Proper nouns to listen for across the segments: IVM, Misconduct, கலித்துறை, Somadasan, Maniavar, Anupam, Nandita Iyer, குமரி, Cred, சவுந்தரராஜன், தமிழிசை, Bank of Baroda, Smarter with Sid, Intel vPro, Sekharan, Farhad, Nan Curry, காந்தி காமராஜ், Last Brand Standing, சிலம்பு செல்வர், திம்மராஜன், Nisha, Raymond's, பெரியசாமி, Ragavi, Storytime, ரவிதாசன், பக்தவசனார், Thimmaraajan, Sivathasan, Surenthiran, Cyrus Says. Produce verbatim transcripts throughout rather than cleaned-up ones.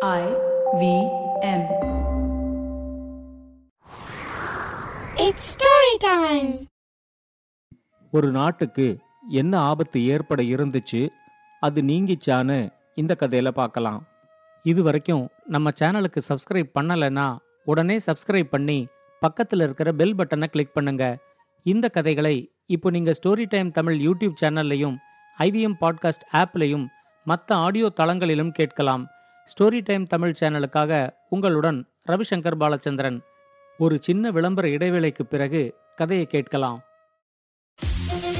I V M. It's story time. ஒரு நாட்டுக்கு என்ன ஆபத்து ஏற்பட இருந்துச்சு, அது நீங்கிச்சான்னு இந்த கதையில பார்க்கலாம். இது வரைக்கும் நம்ம சேனலுக்கு சப்ஸ்கிரைப் பண்ணலைன்னா உடனே சப்ஸ்கிரைப் பண்ணி பக்கத்தில் இருக்கிற பெல் பட்டனை கிளிக் பண்ணுங்க. இந்த கதைகளை இப்போ நீங்க ஸ்டோரி டைம் தமிழ் யூடியூப் சேனல்லையும் ஐவிஎம் பாட்காஸ்ட் ஆப்லையும் மற்ற ஆடியோ தளங்களிலும் கேட்கலாம். ஸ்டோரி டைம் தமிழ் சேனலுக்காக உங்களுடன் ரவிசங்கர் பாலச்சந்திரன். ஒரு சின்ன விளம்பர இடைவேளைக்கு பிறகு கதையை கேட்கலாம்.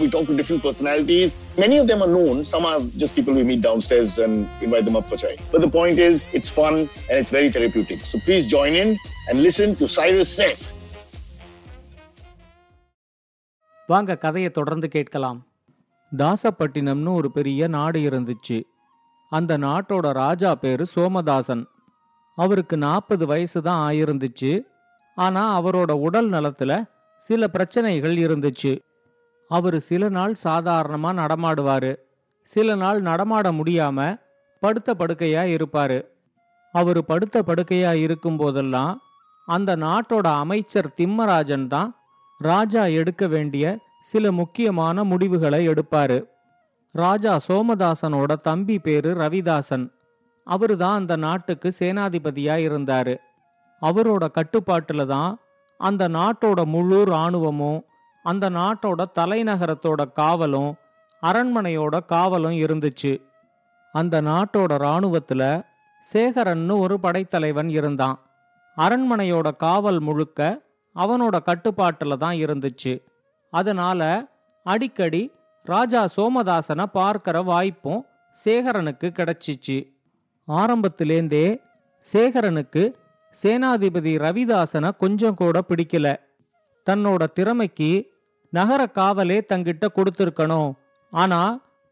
We talk to different personalities. Many of them are known. Some are just people we meet downstairs and invite them up for chai. But the point is, it's fun and it's very therapeutic. So please join in and listen to Cyrus Says. வாங்க கதையை தொடர்ந்து கேட்கலாம். தாசப்பட்டினம்னு ஒரு பெரிய நாடு இருந்துச்சு. அந்த நாட்டோட ராஜா பேரு சோமதாசன். அவருக்கு நாற்பது வயசு தான் ஆயிருந்துச்சு. ஆனா அவரோட உடல் நலத்துல சில பிரச்சனைகள் இருந்துச்சு. அவர் சில நாள் சாதாரணமா நடமாடுவாரு, சில நாள் நடமாட முடியாம படுத்த படுக்கையா இருப்பாரு. அவரு படுத்த படுக்கையா இருக்கும்போதெல்லாம் அந்த நாட்டோட அமைச்சர் திம்மராஜன் தான் ராஜா எடுக்க வேண்டிய சில முக்கியமான முடிவுகளை எடுப்பாரு. ராஜா சோமதாசனோட தம்பி பேரு ரவிதாசன். அவரு தான் அந்த நாட்டுக்கு சேனாதிபதியா இருந்தாரு. அவரோட கட்டுப்பாட்டுல தான் அந்த நாட்டோட முழு இராணுவமும், அந்த நாட்டோட தலைநகரத்தோட காவலும், அரண்மனையோட காவலும் இருந்துச்சு. அந்த நாட்டோட இராணுவத்துல சேகரன்னு ஒரு படைத்தலைவன் இருந்தான். அரண்மனையோட காவல் முழுக்க அவனோட கட்டுப்பாட்டுல தான் இருந்துச்சு. அதனால அடிக்கடி ராஜா சோமதாசனை பார்க்கிற வாய்ப்பும் சேகரனுக்கு கிடைச்சிச்சு. ஆரம்பத்திலேந்தே சேகரனுக்கு சேனாதிபதி ரவிதாசனை கொஞ்சம் கூட பிடிக்கல. தன்னோட திறமைக்கு நகர காவலே தங்கிட்ட கொடுத்துருக்கணும், ஆனா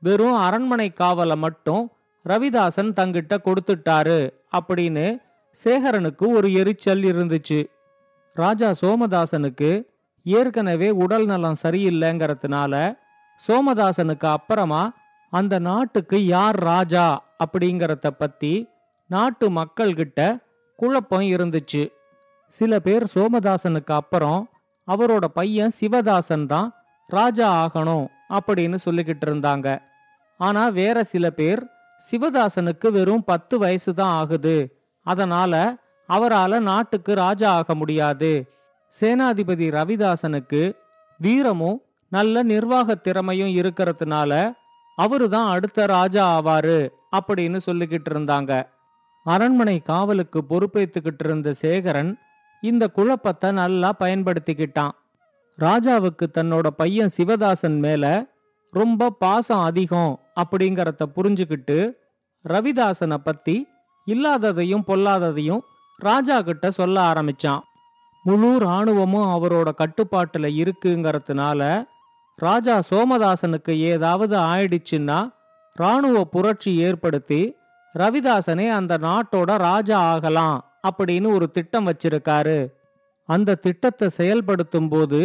வெறும் அரண்மனை காவலை மட்டும் ரவிதாசன் தங்கிட்ட கொடுத்துட்டாரு அப்படின்னு சேகரனுக்கு ஒரு எரிச்சல் இருந்துச்சு. ராஜா சோமதாசனுக்கு ஏற்கனவே உடல் நலம் சரியில்லைங்கிறதுனால சோமதாசனுக்கு அப்புறமா அந்த நாட்டுக்கு யார் ராஜா அப்படிங்கிறத பத்தி நாட்டு மக்கள்கிட்ட குழப்பம் இருந்துச்சு. சில பேர் சோமதாசனுக்கு அப்புறம் அவரோட பையன் சிவதாசன் தான் ராஜா ஆகணும் அப்படின்னு சொல்லிக்கிட்டு இருந்தாங்க. ஆனா வேற சில பேர் சிவதாசனுக்கு வெறும் பத்து வயசு தான் ஆகுது, அதனால அவரால் நாட்டுக்கு ராஜா ஆக முடியாது, சேனாதிபதி ரவிதாசனுக்கு வீரமும் நல்ல நிர்வாக திறமையும் இருக்கிறதுனால அவரு தான் அடுத்த ராஜா ஆவாரு அப்படின்னு சொல்லிக்கிட்டு இருந்தாங்க. அரண்மனை காவலுக்கு பொறுப்பேற்றுக்கிட்டு இருந்த சேகரன் இந்த குழப்பத்தை நல்லா பயன்படுத்திக்கிட்டான். ராஜாவுக்கு தன்னோட பையன் சிவதாசன் மேல ரொம்ப பாசம் அதிகம் அப்படிங்கிறத புரிஞ்சுக்கிட்டு ரவிதாசனை பத்தி இல்லாததையும் பொல்லாததையும் ராஜா கிட்ட சொல்ல ஆரம்பிச்சான். முழு இராணுவமும் அவரோட கட்டுப்பாட்டுல இருக்குங்கிறதுனால ராஜா சோமதாசனுக்கு ஏதாவது ஆயிடுச்சுன்னா இராணுவ புரட்சி ஏற்படுத்தி ரவிதாசனே அந்த நாட்டோட ராஜா ஆகலாம் அப்படின்னு ஒரு திட்டம் வச்சிருக்காரு. அந்த திட்டத்தை செயல்படுத்தும் போது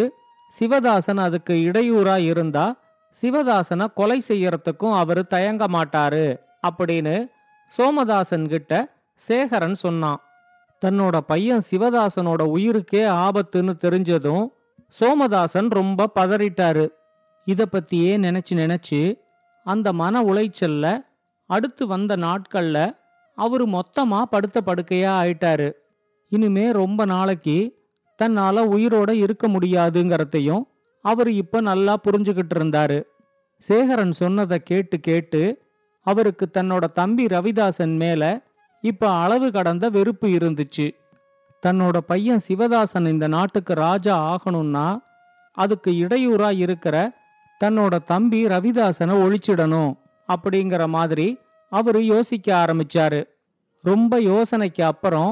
சிவதாசன் அதுக்கு இடையூறா இருந்தா சிவதாசனை கொலை செய்யறதுக்கும் அவரு தயங்க மாட்டாரு அப்படின்னு சோமதாசன் கிட்ட சேகரன் சொன்னான். தன்னோட பையன் சிவதாசனோட உயிருக்கே ஆபத்துன்னு தெரிஞ்சதும் சோமதாசன் ரொம்ப பதறிட்டாரு. இதை பத்தியே நினைச்சு நினைச்சு அந்த மன உளைச்சல்ல அடுத்து வந்த நாட்கள்ல அவரு மொத்தமா படுத்த படுக்கையா ஆயிட்டாரு. இனிமே ரொம்ப நாளைக்கு தன்னால உயிரோட இருக்க முடியாதுங்கிறதையும் அவரு இப்ப நல்லா புரிஞ்சுக்கிட்டு இருந்தாரு. சேகரன் சொன்னதை கேட்டு கேட்டு அவருக்கு தன்னோட தம்பி ரவிதாசன் மேல இப்ப அளவு கடந்த வெறுப்பு இருந்துச்சு. தன்னோட பையன் சிவதாசன் இந்த நாட்டுக்கு ராஜா ஆகணும்னா அதுக்கு இடையூறா இருக்கிற தன்னோட தம்பி ரவிதாசனை ஒழிச்சிடணும் அப்படிங்கிற மாதிரி அவரு யோசிக்க ஆரம்பிச்சாரு. ரொம்ப யோசனைக்கு அப்புறம்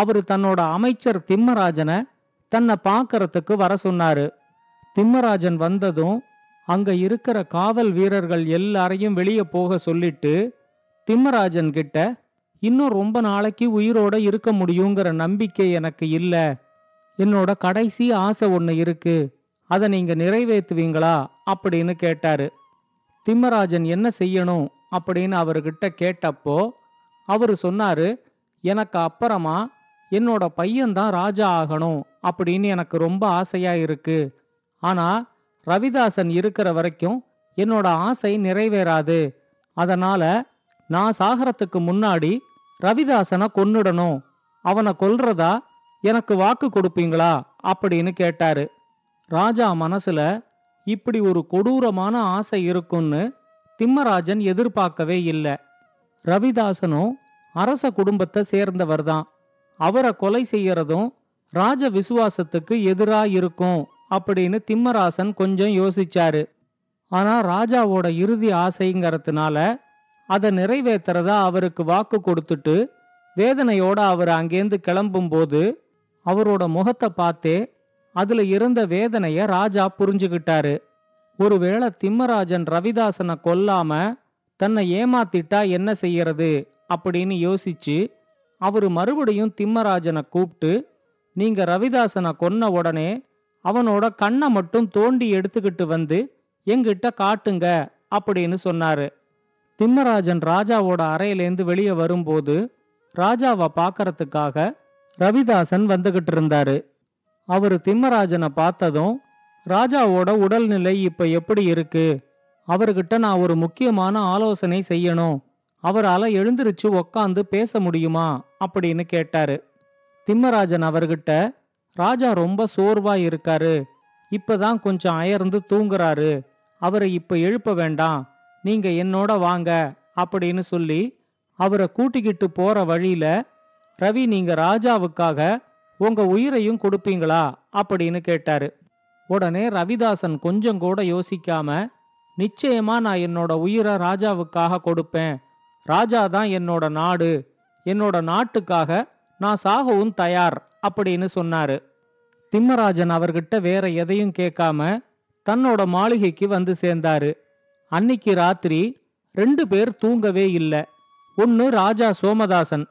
அவரு தன்னோட அமைச்சர் திம்மராஜனை தன்னை பார்க்கறதுக்கு வர சொன்னாரு. திம்மராஜன் வந்ததும் அங்க இருக்கிற காவல் வீரர்கள் எல்லாரையும் வெளியே போக சொல்லிட்டு திம்மராஜன் கிட்ட இன்னும் ரொம்ப நாளைக்கு உயிரோட இருக்க முடியுங்கிற நம்பிக்கை எனக்கு இல்ல, என்னோட கடைசி ஆசை ஒன்று இருக்கு, அதை நீங்க நிறைவேற்றுவீங்களா அப்படின்னு கேட்டாரு. திம்மராஜன் என்ன செய்யணும் அப்படின்னு அவர்கிட்ட கேட்டப்போ அவரு சொன்னாரு, எனக்கு அப்புறமா என்னோட பையன்தான் ராஜா ஆகணும் அப்படின்னு எனக்கு ரொம்ப ஆசையா இருக்கு, ஆனா ரவிதாசன் இருக்கிற வரைக்கும் என்னோட ஆசை நிறைவேறாது, அதனால நான் சாகரத்துக்கு முன்னாடி ரவிதாசனை கொன்னுடணும், அவனை கொல்றதா எனக்கு வாக்கு கொடுப்பீங்களா அப்படின்னு கேட்டாரு. ராஜா மனசுல இப்படி ஒரு கொடூரமான ஆசை இருக்குன்னு திம்மராஜன் எதிர்பார்க்கவே இல்லை. ரவிதாசனும் அரச குடும்பத்தை சேர்ந்தவர் தான், அவரை கொலை செய்யறதும் ராஜ விசுவாசத்துக்கு எதிரா இருக்கும் அப்படின்னு திம்மராசன் கொஞ்சம் யோசிச்சாரு. ஆனா ராஜாவோட இறுதி ஆசைங்கிறதுனால அதை நிறைவேற்றுறதா அவருக்கு வாக்கு கொடுத்துட்டு வேதனையோட அவர் அங்கேருந்து கிளம்பும் போது அவரோட முகத்தை பார்த்தே அதுல இருந்த வேதனைய ராஜா புரிஞ்சுக்கிட்டாரு. ஒருவேளை திம்மராஜன் ரவிதாசனை கொல்லாம தன்னை ஏமாத்திட்டா என்ன செய்யறது அப்படின்னு யோசிச்சு அவரு மறுபடியும் திம்மராஜனை கூப்பிட்டு, நீங்க ரவிதாசனை கொன்ன உடனே அவனோட கண்ணை மட்டும் தோண்டி எடுத்துக்கிட்டு வந்து எங்கிட்ட காட்டுங்க அப்படின்னு சொன்னாரு. திம்மராஜன் ராஜாவோட அறையிலேருந்து வெளியே வரும்போது ராஜாவை பார்க்கறதுக்காக ரவிதாசன் வந்துகிட்டு இருந்தாரு. அவரு திம்மராஜனை பார்த்ததும், ராஜாவோட உடல்நிலை இப்ப எப்படி இருக்கு, அவர்கிட்ட நான் ஒரு முக்கியமான ஆலோசனை செய்யணும், அவரால் எழுந்திருச்சு உக்காந்து பேச முடியுமா அப்படின்னு கேட்டாரு. திம்மராஜன் அவர்கிட்ட, ராஜா ரொம்ப சோர்வா இருக்காரு, இப்பதான் கொஞ்சம் அயர்ந்து தூங்குறாரு, அவரை இப்ப எழுப்ப வேண்டாம், நீங்க என்னோட வாங்க அப்படின்னு சொல்லி அவரை கூட்டிக்கிட்டு போற வழியில, ரவி நீங்க ராஜாவுக்காக உங்க உயிரையும் கொடுப்பீங்களா அப்படின்னு கேட்டாரு. உடனே ரவிதாசன் கொஞ்சம் கூட யோசிக்காம, நிச்சயமா நான் என்னோட உயிரை ராஜாவுக்காக கொடுப்பேன், ராஜா தான் என்னோட நாடு, என்னோட நாட்டுக்காக நான் சாகவும் தயார் அப்படின்னு சொன்னாரு. திம்மராஜன் அவர்கிட்ட வேற எதையும் கேட்காம தன்னோட மாளிகைக்கு வந்து சேர்ந்தாரு. அன்னிக்கு ராத்திரி ரெண்டு பேர் தூங்கவே இல்லை. ஒன்னு ராஜா சோமதாசன்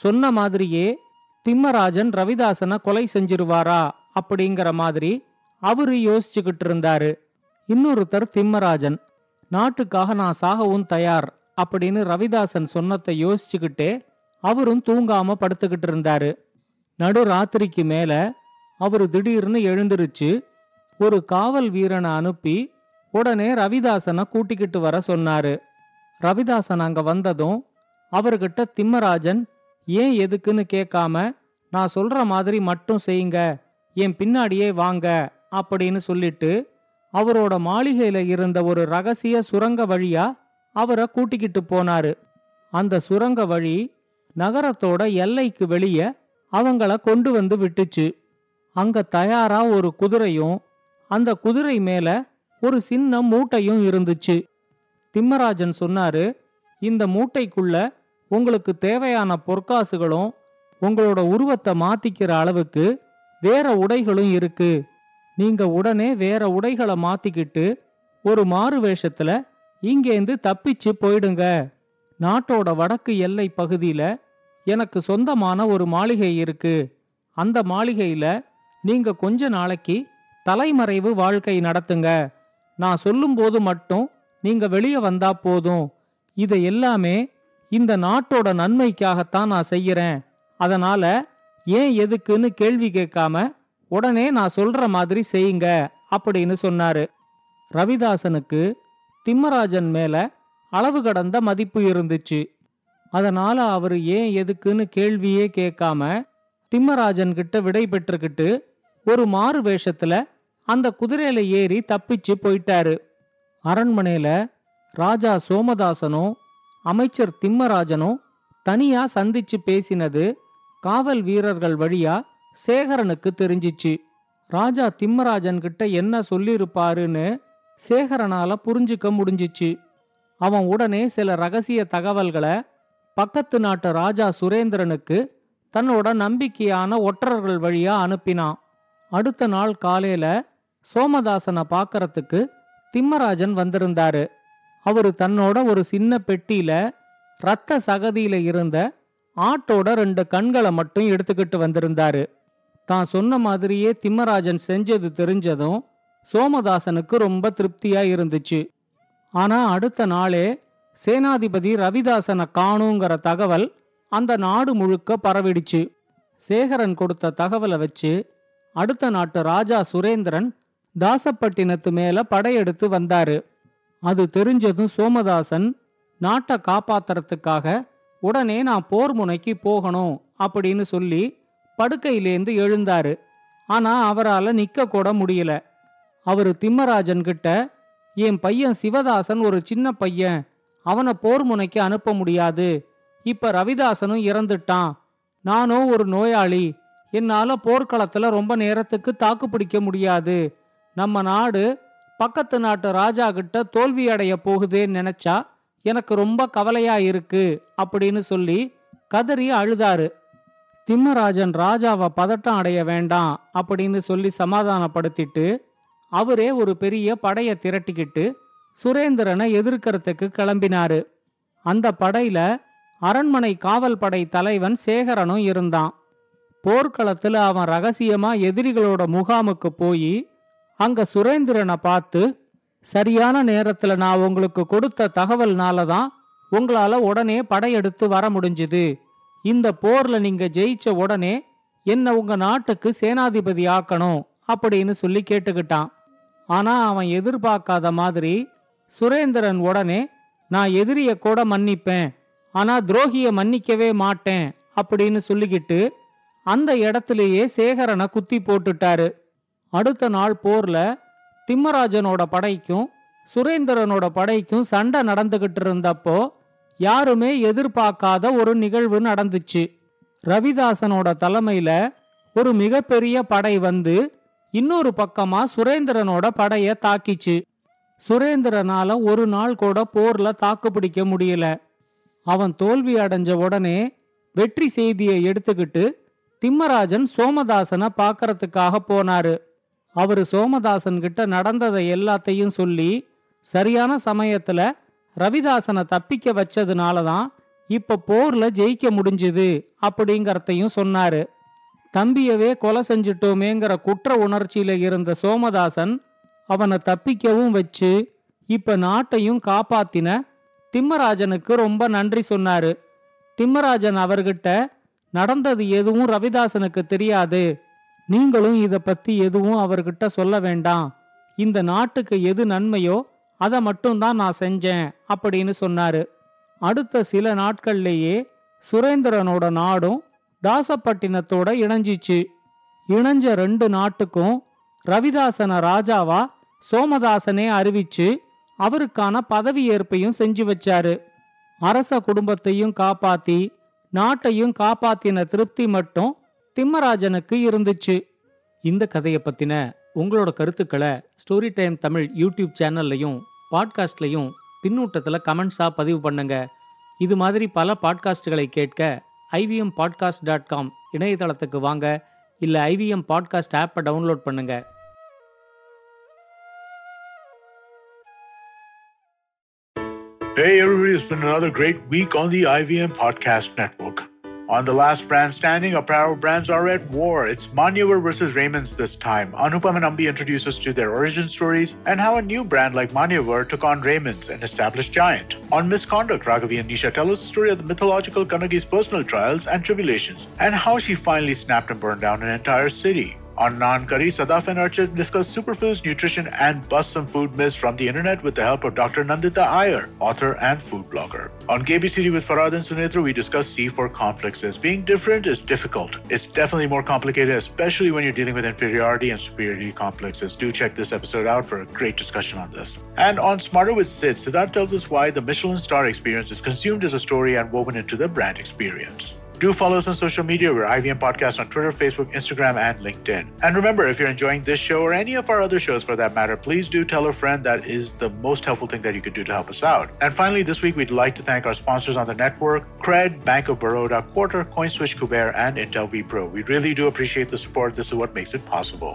சொன்ன மாதிரியே திம்மராஜன் ரவிதாசனை கொலை செஞ்சிருவாரா அப்படிங்கிற மாதிரி அவரு யோசிச்சுக்கிட்டு இருந்தாரு. இன்னொருத்தர் திம்மராஜன், நாட்டுக்காக நான் சாகவும் தயார் அப்படின்னு ரவிதாசன் சொன்னதை யோசிச்சுக்கிட்டே அவரும் தூங்காம படுத்துக்கிட்டு இருந்தாரு. நடு ராத்திரிக்கு மேல அவரு திடீர்னு எழுந்திருச்சு ஒரு காவல் வீரனை அனுப்பி உடனே ரவிதாசனை கூட்டிக்கிட்டு வர சொன்னாரு. ரவிதாசன் அங்க வந்ததும் அவர்கிட்ட திம்மராஜன் ஏன் எதுக்குன்னு கேட்காம, நான் சொல்ற மாதிரி மட்டும் செய்யுங்க, என் பின்னாடியே வாங்க அப்படின்னு சொல்லிட்டு அவரோட மாளிகையில இருந்த ஒரு ரகசிய சுரங்க வழியா அவரை கூட்டிக்கிட்டு போனாரு. அந்த சுரங்க வழி நகரத்தோட எல்லைக்கு வெளியே அவங்கள கொண்டு வந்து விட்டுச்சு. அங்க தயாரா ஒரு குதிரையும் அந்த குதிரை மேல ஒரு சின்ன மூட்டையும் இருந்துச்சு. திம்மராஜன் சொன்னாரு, இந்த மூட்டைக்குள்ள உங்களுக்கு தேவையான பொற்காசுகளும் உங்களோட உருவத்தை மாத்திக்கிற அளவுக்கு வேற உடைகளும் இருக்கு, நீங்க உடனே வேற உடைகளை மாத்திக்கிட்டு ஒரு மாறு வேஷத்துல இங்கேந்து தப்பிச்சு போயிடுங்க, நாட்டோட வடக்கு எல்லை பகுதியில எனக்கு சொந்தமான ஒரு மாளிகை இருக்கு, அந்த மாளிகையில நீங்க கொஞ்ச நாளைக்கு தலைமறைவு வாழ்க்கை நடத்துங்க, நான் சொல்லும்போது மட்டும் நீங்க வெளியே வந்தா போதும், இதை எல்லாமே இந்த நாட்டோட நன்மைக்காகத்தான் நான் செய்யறேன், அதனால ஏன் எதுக்குன்னு கேள்வி கேட்காம உடனே நான் சொல்ற மாதிரி செய்யுங்க அப்படின்னு சொன்னாரு. ரவிதாசனுக்கு திம்மராஜன் மேல அளவு கடந்த மதிப்பு இருந்துச்சு. அதனால அவரு ஏன் எதுக்குன்னு கேள்வியே கேட்காம திம்மராஜன் கிட்ட விடை பெற்றுக்கிட்டு ஒரு மாறு வேஷத்துல அந்த குதிரையில ஏறி தப்பிச்சு போயிட்டாரு. அரண்மனையில ராஜா சோமதாசனும் அமைச்சர் திம்மராஜனும் தனியா சந்திச்சு பேசினது காவல் வீரர்கள் வழியா சேகரனுக்கு தெரிஞ்சிச்சு. ராஜா திம்மராஜன் கிட்ட என்ன சொல்லியிருப்பாருன்னு சேகரனால புரிஞ்சுக்க முடிஞ்சிச்சு. அவன் உடனே சில ரகசிய தகவல்களை பக்கத்து நாட்டு ராஜா சுரேந்திரனுக்கு தன்னோட நம்பிக்கையான ஒற்றர்கள் வழியா அனுப்பினான். அடுத்த நாள் காலையில சோமதாசனை பார்க்கறதுக்கு திம்மராஜன் வந்திருந்தாரு. அவரு தன்னோட ஒரு சின்ன பெட்டியில இரத்த சகதியில இருந்த ஆட்டோட ரெண்டு கண்களை மட்டும் எடுத்துக்கிட்டு வந்திருந்தாரு. தான் சொன்ன மாதிரியே திம்மராஜன் செஞ்சது தெரிஞ்சதும் சோமதாசனுக்கு ரொம்ப திருப்தியா இருந்துச்சு. ஆனா அடுத்த நாளே சேனாதிபதி ரவிதாசனை காணுங்கிற தகவல் அந்த நாடு முழுக்க பரவிடுச்சு. சேகரன் கொடுத்த தகவலை வச்சு அடுத்த நாட்டு ராஜா சுரேந்திரன் தாசப்பட்டினத்து மேல படையெடுத்து வந்தாரு. அது தெரிஞ்சதும் சோமதாசன் நாட்டை காப்பாத்துறதுக்காக உடனே நான் போர் முனைக்கு போகணும் அப்படின்னு சொல்லி படுக்கையிலேந்து எழுந்தாரு. ஆனா அவரால் நிக்க கூட முடியல. அவரு திம்மராஜன் கிட்ட என் பையன் சிவதாசன் ஒரு சின்ன பையன், அவனை போர் முனைக்கு அனுப்ப முடியாது, இப்ப ரவிதாசனும் இறந்துட்டான், நானும் ஒரு நோயாளி, என்னால போர்க்களத்துல ரொம்ப நேரத்துக்கு தாக்கு பிடிக்க முடியாது, நம்ம நாடு பக்கத்து நாட்டு ராஜா கிட்ட தோல்வி அடைய போகுதேன்னு நினைச்சா எனக்கு ரொம்ப கவலையா இருக்கு அப்படின்னு சொல்லி கதறி அழுதாரு. திம்மராஜன் ராஜாவை பதட்டம் அடைய வேண்டாம் அப்படின்னு சொல்லி சமாதானப்படுத்திட்டு அவரே ஒரு பெரிய படைய திரட்டிக்கிட்டு சுரேந்திரனை எதிர்க்கிறதுக்கு கிளம்பினாரு. அந்த படையில அரண்மனை காவல் படை தலைவன் சேகரனும் இருந்தான். போர்க்களத்துல அவன் ரகசியமா எதிரிகளோட முகாமுக்கு போய் அங்க சுரேந்திரனை பார்த்து, சரியான நேரத்துல நான் உங்களுக்கு கொடுத்த தகவல்னாலதான் உங்களால உடனே படையெடுத்து வர முடிஞ்சுது, இந்த போர்ல நீங்க ஜெயிச்ச உடனே என்ன உங்க நாட்டுக்கு சேனாதிபதி ஆக்கணும் அப்படின்னு சொல்லி கேட்டுக்கிட்டான். ஆனா அவன் எதிர்பார்க்காத மாதிரி சுரேந்திரன் உடனே நான் எதிரிய கூட மன்னிப்பேன், ஆனா துரோகிய மன்னிக்கவே மாட்டேன் அப்படின்னு சொல்லிக்கிட்டு அந்த இடத்திலேயே சேகரனை குத்தி போட்டுட்டாரு. அடுத்த நாள் போர்ல திம்மராஜனோட படைக்கும் சுரேந்திரனோட படைக்கும் சண்டை நடந்துகிட்டு இருந்தப்போ யாருமே எதிர்பார்க்காத ஒரு நிகழ்வு நடந்துச்சு. ரவிதாசனோட தலைமையில ஒரு மிகப்பெரிய படை வந்து இன்னொரு பக்கமா சுரேந்திரனோட படைய தாக்கிச்சு. சுரேந்திரனால ஒரு நாள் கூட போர்ல தாக்கு பிடிக்க முடியல. அவன் தோல்வி அடைஞ்ச உடனே வெற்றி செய்தியை எடுத்துக்கிட்டு திம்மராஜன் சோமதாசனை பார்க்கறதுக்காக போனாரு. அவரு சோமதாசன் கிட்ட நடந்ததை எல்லாத்தையும் சொல்லி சரியான சமயத்துல ரவிதாசனை தப்பிக்க வச்சதுனாலதான் இப்ப போர்ல ஜெயிக்க முடிஞ்சுது அப்படிங்கறதையும் சொன்னாரு. தம்பியவே கொலை செஞ்சிட்டோமேங்கிற குற்ற உணர்ச்சியில இருந்த சோமதாசன் அவனை தப்பிக்கவும் வச்சு இப்ப நாட்டையும் காப்பாத்தின திம்மராஜனுக்கு ரொம்ப நன்றி சொன்னாரு. திம்மராஜன் அவர்கிட்ட நடந்தது எதுவும் ரவிதாசனுக்கு தெரியாது, நீங்களும் இத பத்தி எதுவும் அவர்கிட்ட சொல்ல வேண்டாம், இந்த நாட்டுக்கு எது நன்மையோ அதை மட்டும்தான் நான் செஞ்சேன் அப்படின்னு சொன்னாரு. அடுத்த சில நாட்கள்லேயே சுரேந்திரனோட நாடும் தாசப்பட்டினத்தோட இணைஞ்சிச்சு. இணைஞ்ச ரெண்டு நாட்டுக்கும் ரவிதாசன ராஜாவா சோமதாசனே அறிவிச்சு அவருக்கான பதவியேற்பையும் செஞ்சு வச்சாரு. அரச குடும்பத்தையும் காப்பாத்தி நாட்டையும் காப்பாத்தின திருப்தி மட்டும் திம்மராஜனுக்கு இருந்துச்சு. இந்த கதையை பத்தின உங்களோட கருத்துக்களை ஸ்டோரி டைம் தமிழ் யூடியூப் சேனல்லையும் பாட்காஸ்ட்லையும் பின்னூட்டத்தில் கமெண்ட்ஸாக பதிவு பண்ணுங்க. இது மாதிரி பல பாட்காஸ்டுகளை கேட்க ஐவிஎம் பாட்காஸ்ட் டாட் காம் இணையதளத்துக்கு வாங்க, இல்லை ஐவிஎம் பாட்காஸ்ட் ஆப்பை டவுன்லோட் பண்ணுங்கள். Hey everybody, it's been another great week on the I V M Podcast Network. On the last brand standing, apparel brands are at war. It's Maniavar versus Raymond's this time. Anupam and Ambi introduce us to their origin stories and how a new brand like Maniavar took on Raymond's, an established giant. On Misconduct, Ragavi and Nisha tell us the story of the mythological Kanagi's personal trials and tribulations and how she finally snapped and burned down an entire city. On Nan Curry, Sadaf and Archit discuss superfoods, nutrition, and bust some food myths from the internet with the help of Doctor Nandita Iyer, author and food blogger. On G B C T with Farhad and Sunitha, we discuss C four conflicts as being different is difficult. It's definitely more complicated, especially when you're dealing with inferiority and superiority complexes. Do check this episode out for a great discussion on this. And on Smarter with Sid, Siddharth tells us why the Michelin star experience is consumed as a story and woven into the brand experience. Do follow us on social media. We're I V M Podcast on Twitter, Facebook, Instagram, and LinkedIn. And remember, if you're enjoying this show or any of our other shows for that matter, please do tell a friend. That is the most helpful thing that you could do to help us out. And finally, this week, we'd like to thank our sponsors on the network, Cred, Bank of Baroda, Quarter, CoinSwitch, Kuber, and Intel vPro. We really do appreciate the support. This is what makes it possible.